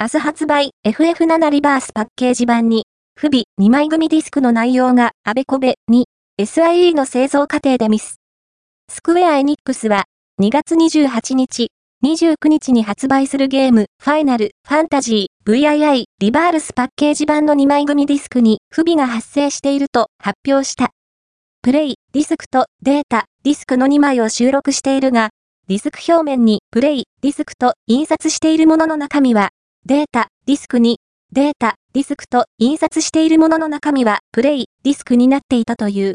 明日発売 FF7 リバースパッケージ版に、不備2枚組ディスクの内容があべこべに、SIE の製造過程でミス。スクウェア・エニックスは、2月28日、29日に発売するゲーム、ファイナル・ファンタジー VII リバースパッケージ版の2枚組ディスクに不備が発生していると発表した。プレイ、ディスクとデータ、ディスクの2枚を収録しているが、ディスク表面にプレイ、ディスクと印刷しているものの中身は、データ、ディスクに、データ、ディスクと印刷しているものの中身は、プレイ、ディスクになっていたという。